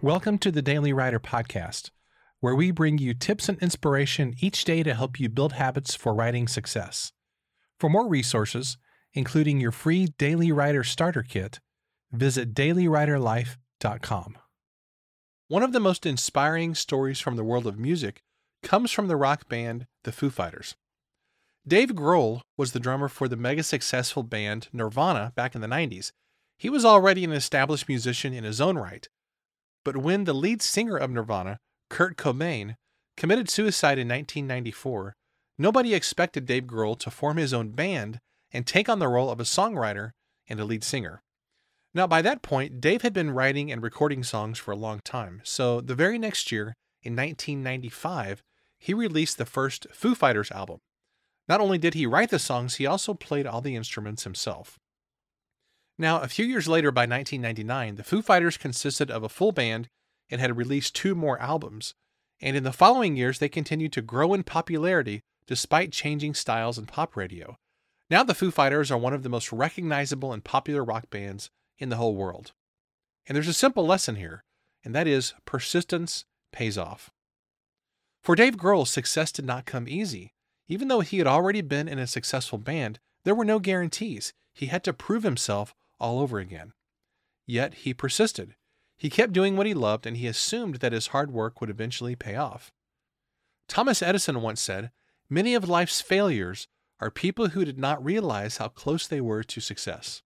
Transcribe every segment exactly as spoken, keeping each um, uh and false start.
Welcome to the Daily Writer Podcast, where we bring you tips and inspiration each day to help you build habits for writing success. For more resources, including your free Daily Writer Starter Kit, visit daily writer life dot com. One of the most inspiring stories from the world of music comes from the rock band the Foo Fighters. Dave Grohl was the drummer for the mega-successful band Nirvana back in the nineties. He was already an established musician in his own right. But when the lead singer of Nirvana, Kurt Cobain, committed suicide in nineteen ninety-four, nobody expected Dave Grohl to form his own band and take on the role of a songwriter and a lead singer. Now, by that point, Dave had been writing and recording songs for a long time, so the very next year, in nineteen ninety-five, he released the first Foo Fighters album. Not only did he write the songs, he also played all the instruments himself. Now, a few years later, by nineteen ninety-nine, the Foo Fighters consisted of a full band and had released two more albums, and in the following years, they continued to grow in popularity despite changing styles in pop radio. Now the Foo Fighters are one of the most recognizable and popular rock bands in the whole world. And there's a simple lesson here, and that is persistence pays off. For Dave Grohl, success did not come easy. Even though he had already been in a successful band, there were no guarantees. He had to prove himself all over again. Yet he persisted. He kept doing what he loved, and he assumed that his hard work would eventually pay off. Thomas Edison once said, "Many of life's failures are people who did not realize how close they were to success."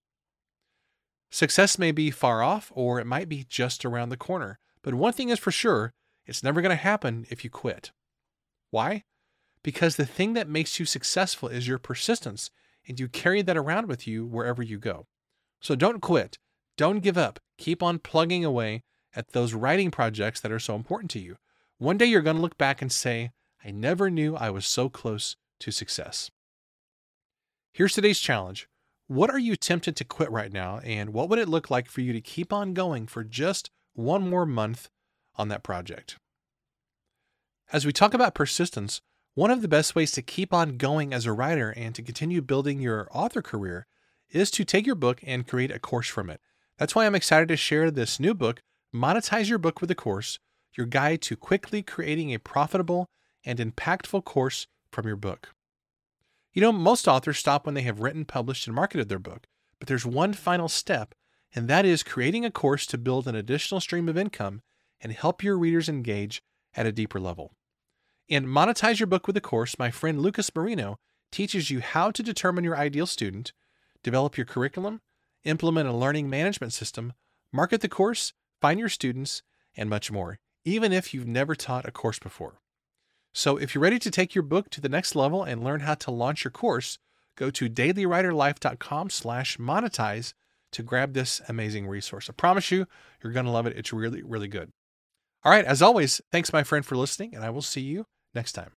Success may be far off, or it might be just around the corner, but one thing is for sure, it's never going to happen if you quit. Why? Because the thing that makes you successful is your persistence, and you carry that around with you wherever you go. So don't quit. Don't give up. Keep on plugging away at those writing projects that are so important to you. One day you're going to look back and say, "I never knew I was so close to success." Here's today's challenge. What are you tempted to quit right now, and what would it look like for you to keep on going for just one more month on that project? As we talk about persistence, one of the best ways to keep on going as a writer and to continue building your author career is to take your book and create a course from it. That's why I'm excited to share this new book, Monetize Your Book with a Course, your guide to quickly creating a profitable and impactful course from your book. You know, most authors stop when they have written, published, and marketed their book, but there's one final step, and that is creating a course to build an additional stream of income and help your readers engage at a deeper level. In Monetize Your Book with a Course, my friend Lucas Marino teaches you how to determine your ideal student, develop your curriculum, implement a learning management system, market the course, find your students, and much more, even if you've never taught a course before. So if you're ready to take your book to the next level and learn how to launch your course, go to daily writer life dot com slash monetize to grab this amazing resource. I promise you, you're going to love it. It's really, really good. All right, as always, thanks, my friend, for listening, and I will see you next time.